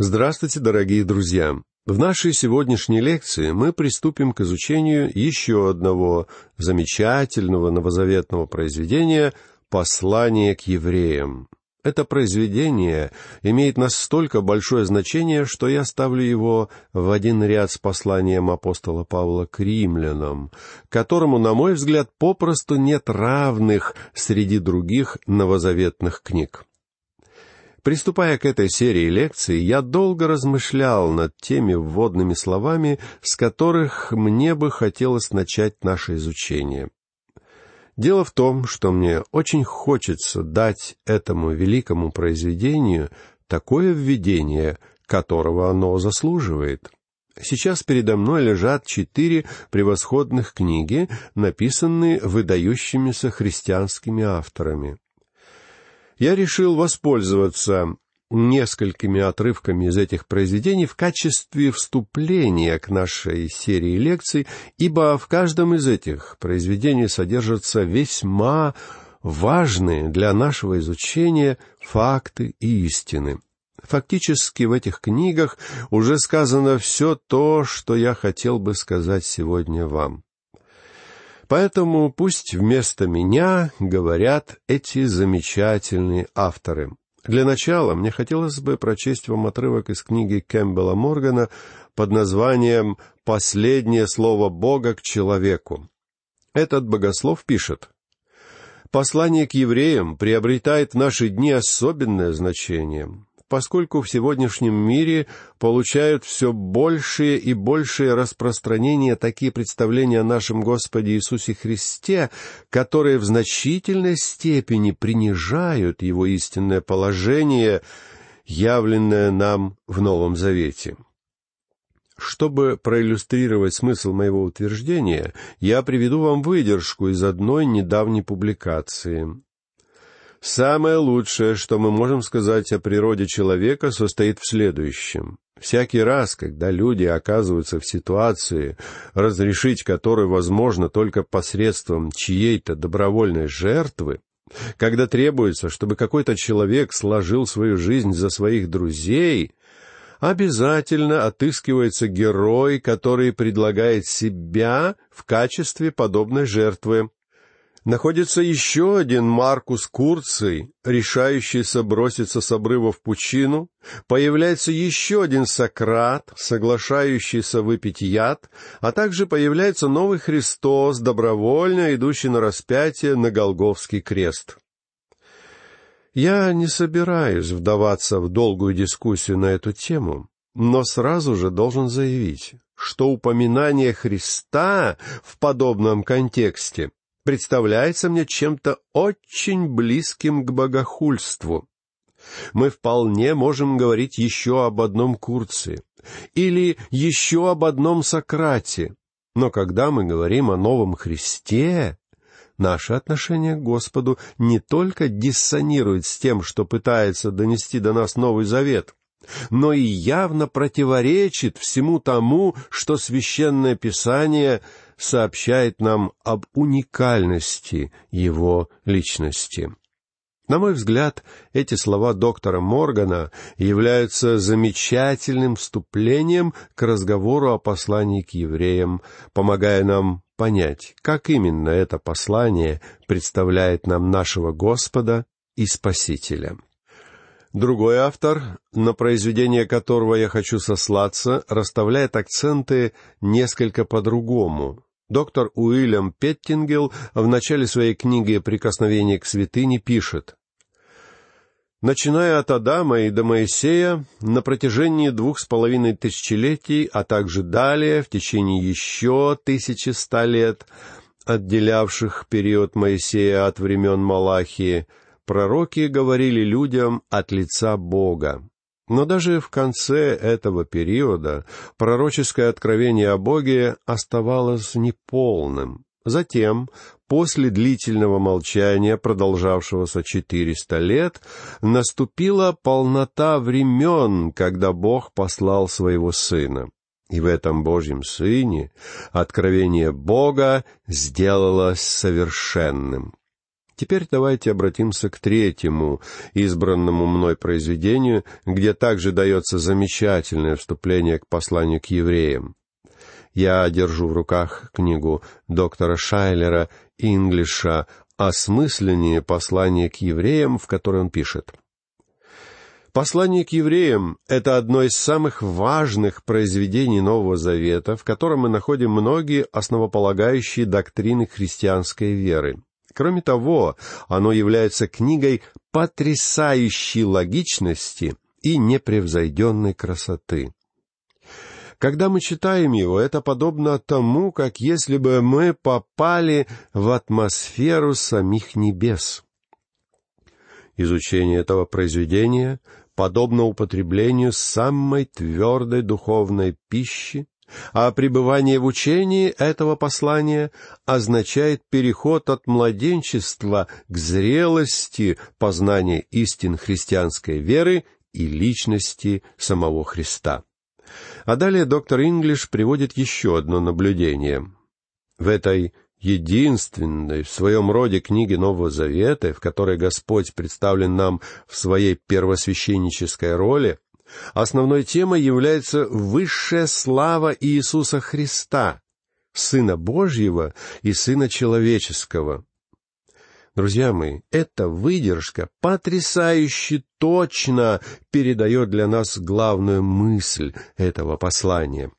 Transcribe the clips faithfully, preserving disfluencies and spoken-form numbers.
Здравствуйте, дорогие друзья! В нашей сегодняшней лекции мы приступим к изучению еще одного замечательного новозаветного произведения «Послание к евреям». Это произведение имеет настолько большое значение, что я ставлю его в один ряд с посланием апостола Павла к римлянам, которому, на мой взгляд, попросту нет равных среди других новозаветных книг. Приступая к этой серии лекций, я долго размышлял над теми вводными словами, с которых мне бы хотелось начать наше изучение. Дело в том, что мне очень хочется дать этому великому произведению такое введение, которого оно заслуживает. Сейчас передо мной лежат четыре превосходных книги, написанные выдающимися христианскими авторами. Я решил воспользоваться несколькими отрывками из этих произведений в качестве вступления к нашей серии лекций, ибо в каждом из этих произведений содержатся весьма важные для нашего изучения факты и истины. Фактически в этих книгах уже сказано все то, что я хотел бы сказать сегодня вам. Поэтому пусть вместо меня говорят эти замечательные авторы. Для начала мне хотелось бы прочесть вам отрывок из книги Кембелла Моргана под названием «Последнее слово Бога к человеку». Этот богослов пишет: «Послание к евреям приобретает в наши дни особенное значение, поскольку в сегодняшнем мире получают все большее и большее распространение такие представления о нашем Господе Иисусе Христе, которые в значительной степени принижают Его истинное положение, явленное нам в Новом Завете». Чтобы проиллюстрировать смысл моего утверждения, я приведу вам выдержку из одной недавней публикации. «Самое лучшее, что мы можем сказать о природе человека, состоит в следующем. Всякий раз, когда люди оказываются в ситуации, разрешить которую возможно только посредством чьей-то добровольной жертвы, когда требуется, чтобы какой-то человек сложил свою жизнь за своих друзей, обязательно отыскивается герой, который предлагает себя в качестве подобной жертвы. Находится еще один Маркус Курций, решающийся броситься с обрыва в пучину. Появляется еще один Сократ, соглашающийся выпить яд. А также появляется новый Христос, добровольно идущий на распятие на Голгофский крест». Я не собираюсь вдаваться в долгую дискуссию на эту тему, но сразу же должен заявить, что упоминание Христа в подобном контексте представляется мне чем-то очень близким к богохульству. Мы вполне можем говорить еще об одном Курции или еще об одном Сократе, но когда мы говорим о новом Христе, наше отношение к Господу не только диссонирует с тем, что пытается донести до нас Новый Завет, но и явно противоречит всему тому, что Священное Писание сообщает нам об уникальности его личности. На мой взгляд, эти слова доктора Моргана являются замечательным вступлением к разговору о послании к евреям, помогая нам понять, как именно это послание представляет нам нашего Господа и Спасителя. Другой автор, на произведение которого я хочу сослаться, расставляет акценты несколько по-другому. Доктор Уильям Петтингел в начале своей книги «Прикосновение к святыне» пишет: «Начиная от Адама и до Моисея, на протяжении двух с половиной тысячелетий, а также далее, в течение еще тысячи ста лет, отделявших период Моисея от времен Малахии, пророки говорили людям от лица Бога. Но даже в конце этого периода пророческое откровение о Боге оставалось неполным. Затем, после длительного молчания, продолжавшегося четыреста лет, наступила полнота времен, когда Бог послал своего Сына. И в этом Божьем Сыне откровение Бога сделалось совершенным». Теперь давайте обратимся к третьему избранному мной произведению, где также дается замечательное вступление к посланию к евреям. Я держу в руках книгу доктора Шайлера Инглиша «Осмысление послания к евреям», в которой он пишет: «Послание к евреям — это одно из самых важных произведений Нового Завета, в котором мы находим многие основополагающие доктрины христианской веры. Кроме того, оно является книгой потрясающей логичности и непревзойденной красоты. Когда мы читаем его, это подобно тому, как если бы мы попали в атмосферу самих небес. Изучение этого произведения подобно употреблению самой твердой духовной пищи, а пребывание в учении этого послания означает переход от младенчества к зрелости познания истин христианской веры и личности самого Христа». А далее доктор Инглиш приводит еще одно наблюдение. В этой единственной в своем роде книге Нового Завета, в которой Господь представлен нам в своей первосвященнической роли, основной темой является высшая слава Иисуса Христа, Сына Божьего и Сына Человеческого. Друзья мои, эта выдержка потрясающе точно передает для нас главную мысль этого послания.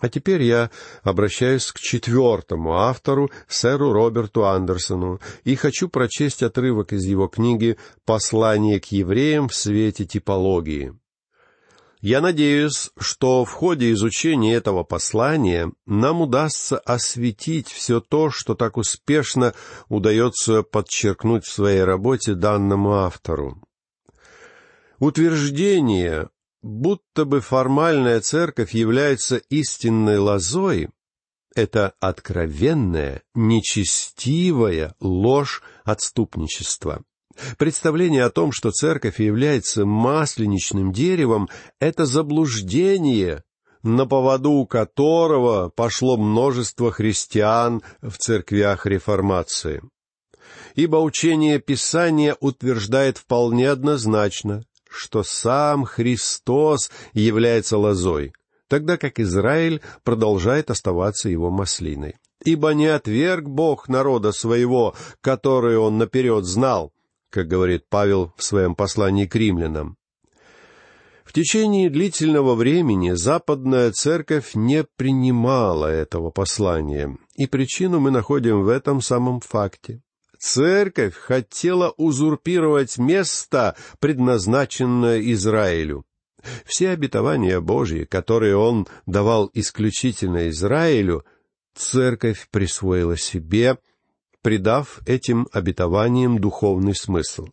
А теперь я обращаюсь к четвертому автору, сэру Роберту Андерсону, и хочу прочесть отрывок из его книги «Послание к евреям в свете типологии». Я надеюсь, что в ходе изучения этого послания нам удастся осветить все то, что так успешно удается подчеркнуть в своей работе данному автору. Утверждение, будто бы формальная церковь является истинной лозой, это откровенная, нечестивая ложь отступничества. Представление о том, что церковь является масленичным деревом, — это заблуждение, на поводу которого пошло множество христиан в церквях Реформации. Ибо учение Писания утверждает вполне однозначно, что сам Христос является лозой, тогда как Израиль продолжает оставаться его маслиной. Ибо не отверг Бог народа своего, который он наперед знал, как говорит Павел в своем послании к римлянам. В течение длительного времени Западная Церковь не принимала этого послания, и причину мы находим в этом самом факте. Церковь хотела узурпировать место, предназначенное Израилю. Все обетования Божьи, которые он давал исключительно Израилю, Церковь присвоила себе, придав этим обетованиям духовный смысл.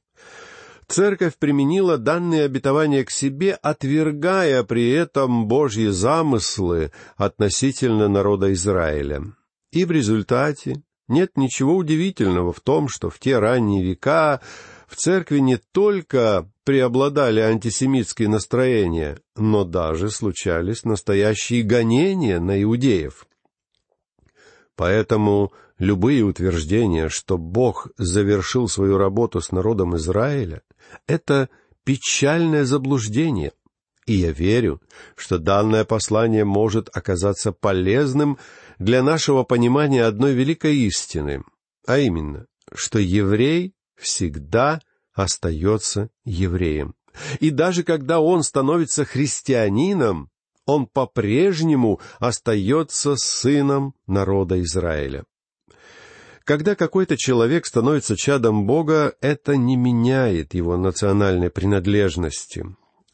Церковь применила данные обетования к себе, отвергая при этом Божьи замыслы относительно народа Израиля. И в результате нет ничего удивительного в том, что в те ранние века в церкви не только преобладали антисемитские настроения, но даже случались настоящие гонения на иудеев. Поэтому любые утверждения, что Бог завершил свою работу с народом Израиля, это печальное заблуждение. И я верю, что данное послание может оказаться полезным для нашего понимания одной великой истины, а именно, что еврей всегда остается евреем. И даже когда он становится христианином, он по-прежнему остается сыном народа Израиля. Когда какой-то человек становится чадом Бога, это не меняет его национальной принадлежности,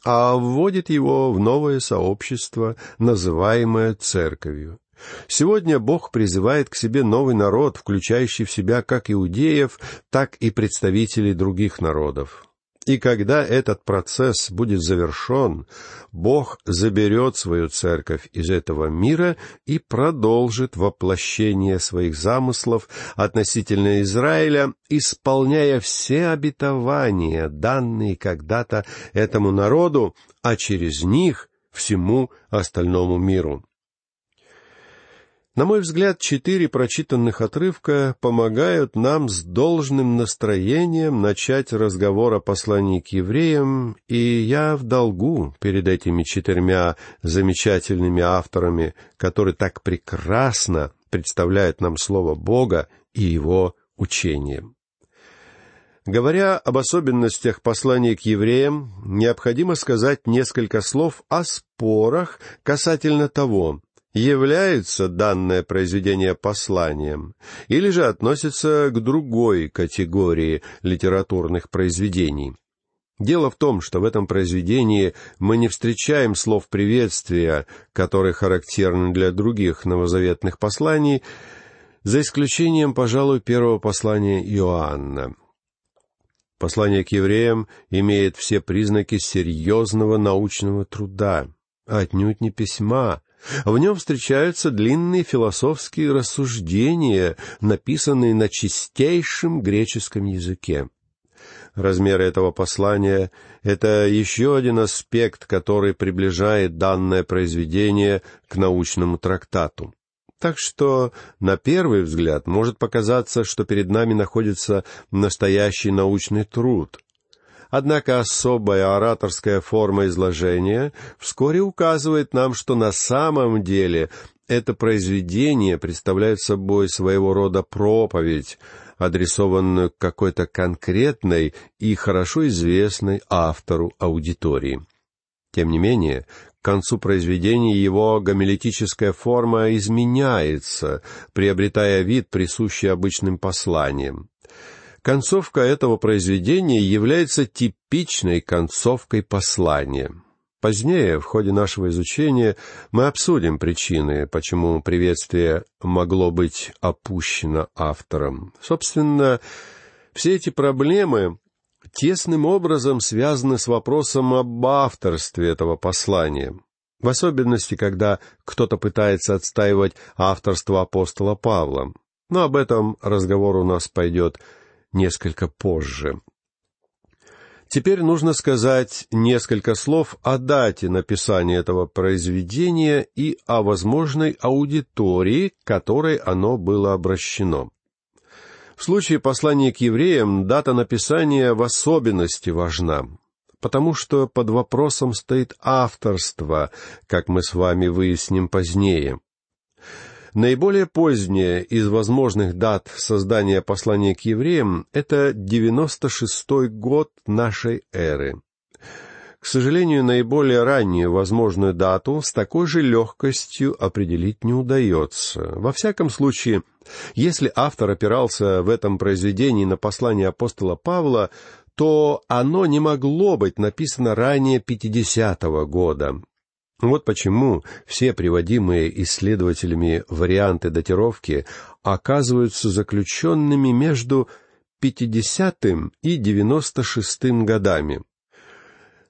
а вводит его в новое сообщество, называемое церковью. Сегодня Бог призывает к себе новый народ, включающий в себя как иудеев, так и представителей других народов. И когда этот процесс будет завершен, Бог заберет свою церковь из этого мира и продолжит воплощение своих замыслов относительно Израиля, исполняя все обетования, данные когда-то этому народу, а через них всему остальному миру. На мой взгляд, четыре прочитанных отрывка помогают нам с должным настроением начать разговор о послании к евреям, и я в долгу перед этими четырьмя замечательными авторами, которые так прекрасно представляют нам Слово Бога и Его учение. Говоря об особенностях послания к евреям, необходимо сказать несколько слов о спорах касательно того, является данное произведение посланием, или же относится к другой категории литературных произведений. Дело в том, что в этом произведении мы не встречаем слов приветствия, которые характерны для других новозаветных посланий, за исключением, пожалуй, первого послания Иоанна. Послание к евреям имеет все признаки серьезного научного труда, а отнюдь не письма. В нем встречаются длинные философские рассуждения, написанные на чистейшем греческом языке. Размеры этого послания — это еще один аспект, который приближает данное произведение к научному трактату. Так что, на первый взгляд, может показаться, что перед нами находится настоящий научный труд. Однако особая ораторская форма изложения вскоре указывает нам, что на самом деле это произведение представляет собой своего рода проповедь, адресованную какой-то конкретной и хорошо известной автору аудитории. Тем не менее, к концу произведения его гомилетическая форма изменяется, приобретая вид, присущий обычным посланиям. Концовка этого произведения является типичной концовкой послания. Позднее, в ходе нашего изучения, мы обсудим причины, почему приветствие могло быть опущено автором. Собственно, все эти проблемы тесным образом связаны с вопросом об авторстве этого послания, в особенности, когда кто-то пытается отстаивать авторство апостола Павла. Но об этом разговор у нас пойдет несколько позже. Теперь нужно сказать несколько слов о дате написания этого произведения и о возможной аудитории, к которой оно было обращено. В случае послания к евреям дата написания в особенности важна, потому что под вопросом стоит авторство, как мы с вами выясним позднее. Наиболее поздняя из возможных дат создания послания к евреям — это девяносто шестой год нашей эры. К сожалению, наиболее раннюю возможную дату с такой же легкостью определить не удается. Во всяком случае, если автор опирался в этом произведении на послание апостола Павла, то оно не могло быть написано ранее пятидесятого года. Вот почему все приводимые исследователями варианты датировки оказываются заключенными между пятидесятым и девяносто шестым годами.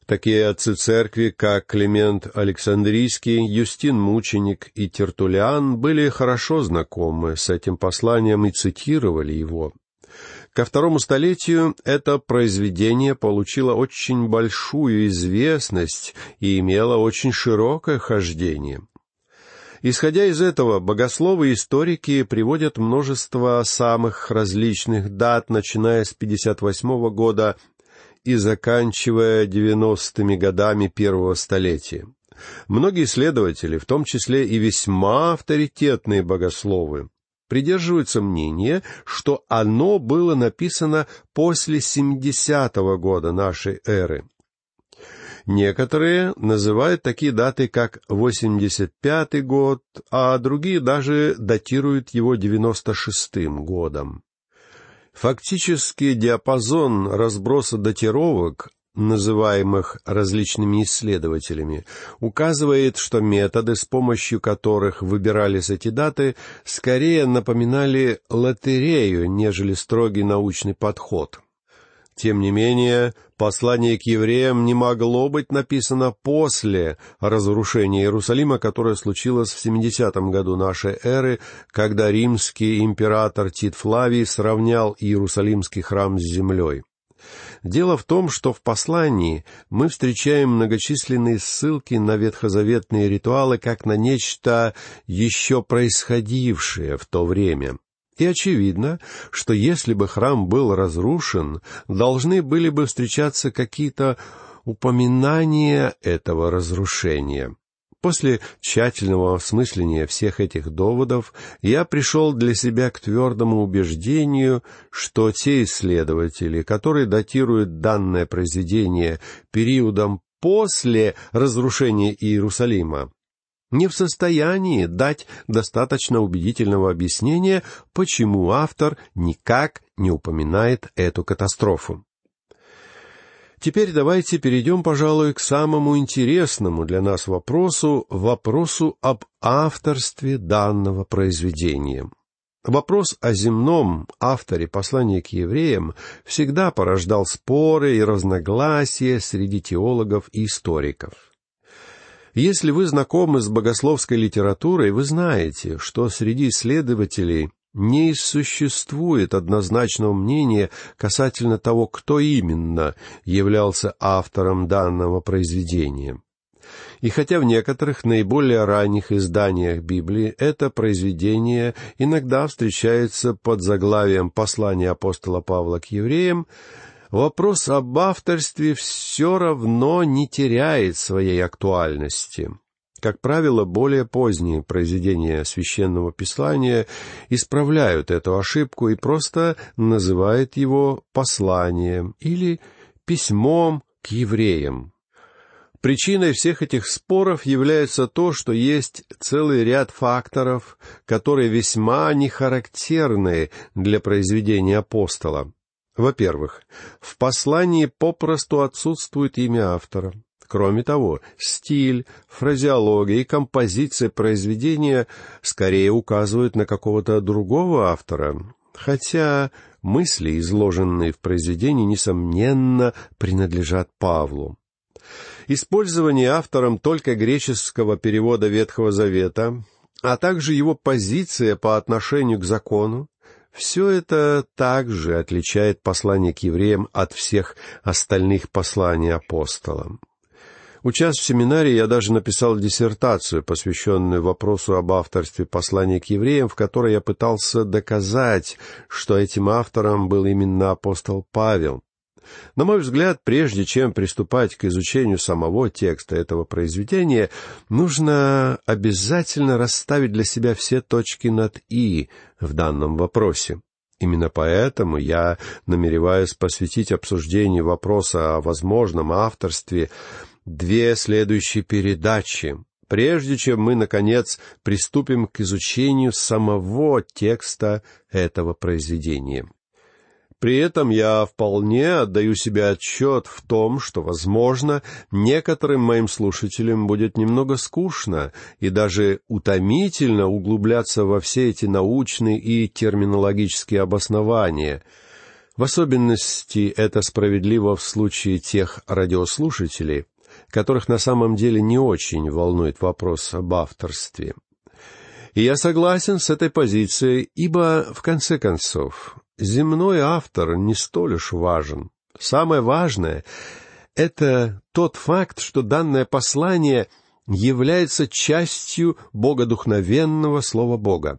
Такие отцы церкви, как Климент Александрийский, Юстин Мученик и Тертуллиан, были хорошо знакомы с этим посланием и цитировали его. Ко второму столетию это произведение получило очень большую известность и имело очень широкое хождение. Исходя из этого, богословы и историки приводят множество самых различных дат, начиная с пятьдесят восьмого года и заканчивая девяностыми годами первого столетия. Многие исследователи, в том числе и весьма авторитетные богословы, придерживаются мнения, что оно было написано после семидесятого года нашей эры. Некоторые называют такие даты, как восемьдесят пятый год, а другие даже датируют его девяносто шестым годом. Фактически диапазон разброса датировок, называемых различными исследователями, указывает, что методы, с помощью которых выбирались эти даты, скорее напоминали лотерею, нежели строгий научный подход. Тем не менее, послание к евреям не могло быть написано после разрушения Иерусалима, которое случилось в семидесятом году нашей эры, когда римский император Тит Флавий сравнял Иерусалимский храм с землей. Дело в том, что в послании мы встречаем многочисленные ссылки на ветхозаветные ритуалы как на нечто еще происходившее в то время. И очевидно, что если бы храм был разрушен, должны были бы встречаться какие-то упоминания этого разрушения. После тщательного осмысления всех этих доводов я пришел для себя к твердому убеждению, что те исследователи, которые датируют данное произведение периодом после разрушения Иерусалима, не в состоянии дать достаточно убедительного объяснения, почему автор никак не упоминает эту катастрофу. Теперь давайте перейдем, пожалуй, к самому интересному для нас вопросу, вопросу об авторстве данного произведения. Вопрос о земном авторе послания к евреям всегда порождал споры и разногласия среди теологов и историков. Если вы знакомы с богословской литературой, вы знаете, что среди исследователей не существует однозначного мнения касательно того, кто именно являлся автором данного произведения. И хотя в некоторых наиболее ранних изданиях Библии это произведение иногда встречается под заглавием «Послание апостола Павла к евреям», вопрос об авторстве все равно не теряет своей актуальности. Как правило, более поздние произведения Священного Писания исправляют эту ошибку и просто называют его «посланием» или «письмом к евреям». Причиной всех этих споров является то, что есть целый ряд факторов, которые весьма не характерны для произведения апостола. Во-первых, в послании попросту отсутствует имя автора. Кроме того, стиль, фразеология и композиция произведения скорее указывают на какого-то другого автора, хотя мысли, изложенные в произведении, несомненно, принадлежат Павлу. Использование автором только греческого перевода Ветхого Завета, а также его позиция по отношению к закону, все это также отличает послание к евреям от всех остальных посланий апостола. Учась в семинарии, я даже написал диссертацию, посвященную вопросу об авторстве послания к евреям, в которой я пытался доказать, что этим автором был именно апостол Павел. На мой взгляд, прежде чем приступать к изучению самого текста этого произведения, нужно обязательно расставить для себя все точки над «и» в данном вопросе. Именно поэтому я намереваюсь посвятить обсуждению вопроса о возможном авторстве две следующие передачи, прежде чем мы, наконец, приступим к изучению самого текста этого произведения. При этом я вполне отдаю себе отчет в том, что, возможно, некоторым моим слушателям будет немного скучно и даже утомительно углубляться во все эти научные и терминологические обоснования. В особенности это справедливо в случае тех радиослушателей, которых на самом деле не очень волнует вопрос об авторстве. И я согласен с этой позицией, ибо, в конце концов, земной автор не столь уж важен. Самое важное — это тот факт, что данное послание является частью богодухновенного слова Бога.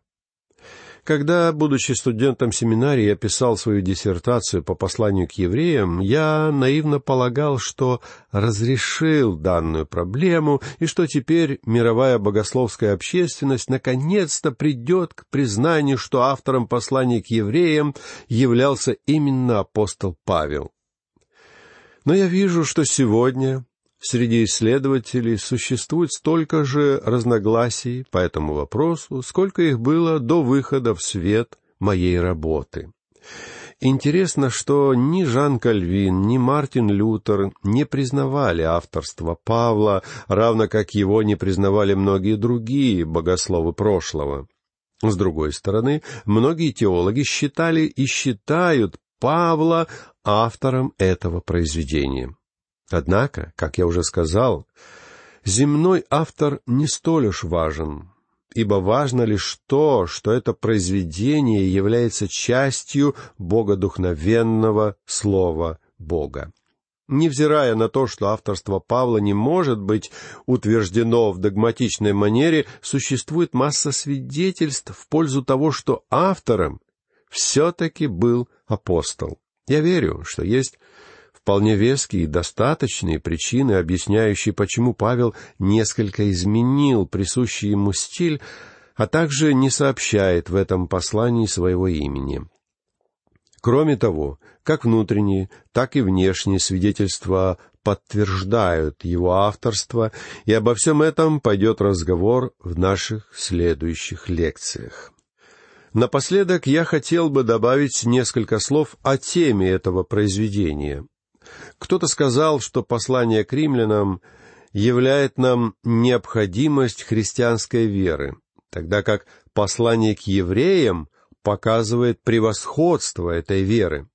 Когда, будучи студентом семинарии, я писал свою диссертацию по посланию к евреям, я наивно полагал, что разрешил данную проблему, и что теперь мировая богословская общественность наконец-то придет к признанию, что автором послания к евреям являлся именно апостол Павел. Но я вижу, что сегодня среди исследователей существует столько же разногласий по этому вопросу, сколько их было до выхода в свет моей работы. Интересно, что ни Жан Кальвин, ни Мартин Лютер не признавали авторство Павла, равно как его не признавали многие другие богословы прошлого. С другой стороны, многие теологи считали и считают Павла автором этого произведения. Однако, как я уже сказал, земной автор не столь уж важен, ибо важно лишь то, что это произведение является частью богодухновенного слова Бога. Невзирая на то, что авторство Павла не может быть утверждено в догматичной манере, существует масса свидетельств в пользу того, что автором все-таки был апостол. Я верю, что есть вполне веские и достаточные причины, объясняющие, почему Павел несколько изменил присущий ему стиль, а также не сообщает в этом послании своего имени. Кроме того, как внутренние, так и внешние свидетельства подтверждают его авторство, и обо всем этом пойдет разговор в наших следующих лекциях. Напоследок я хотел бы добавить несколько слов о теме этого произведения. Кто-то сказал, что послание к римлянам являет нам необходимость христианской веры, тогда как послание к евреям показывает превосходство этой веры.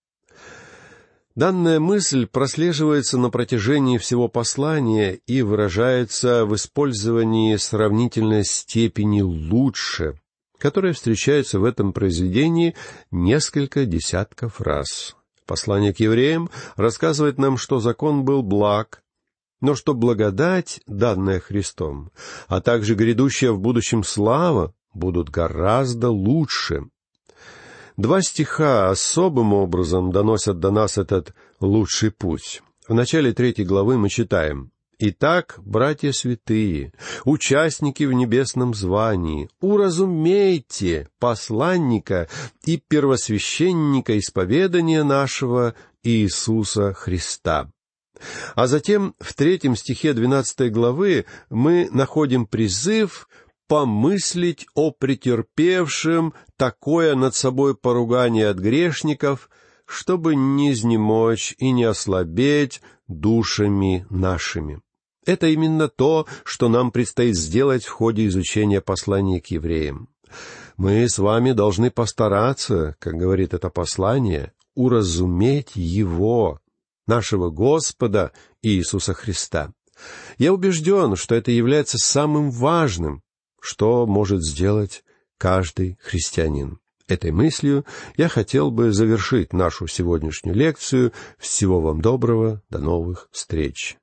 Данная мысль прослеживается на протяжении всего послания и выражается в использовании сравнительной степени «лучше», которая встречается в этом произведении несколько десятков раз. Послание к евреям рассказывает нам, что закон был благ, но что благодать, данная Христом, а также грядущая в будущем слава, будут гораздо лучше. Два стиха особым образом доносят до нас этот лучший путь. В начале третьей главы мы читаем: «Итак, братья святые, участники в небесном звании, уразумейте посланника и первосвященника исповедания нашего Иисуса Христа». А затем в третьем стихе двенадцатой главы мы находим призыв помыслить о претерпевшем такое над собой поругание от грешников, чтобы не изнемочь и не ослабеть душами нашими. Это именно то, что нам предстоит сделать в ходе изучения послания к евреям. Мы с вами должны постараться, как говорит это послание, уразуметь его, нашего Господа Иисуса Христа. Я убежден, что это является самым важным, что может сделать каждый христианин. Этой мыслью я хотел бы завершить нашу сегодняшнюю лекцию. Всего вам доброго, до новых встреч.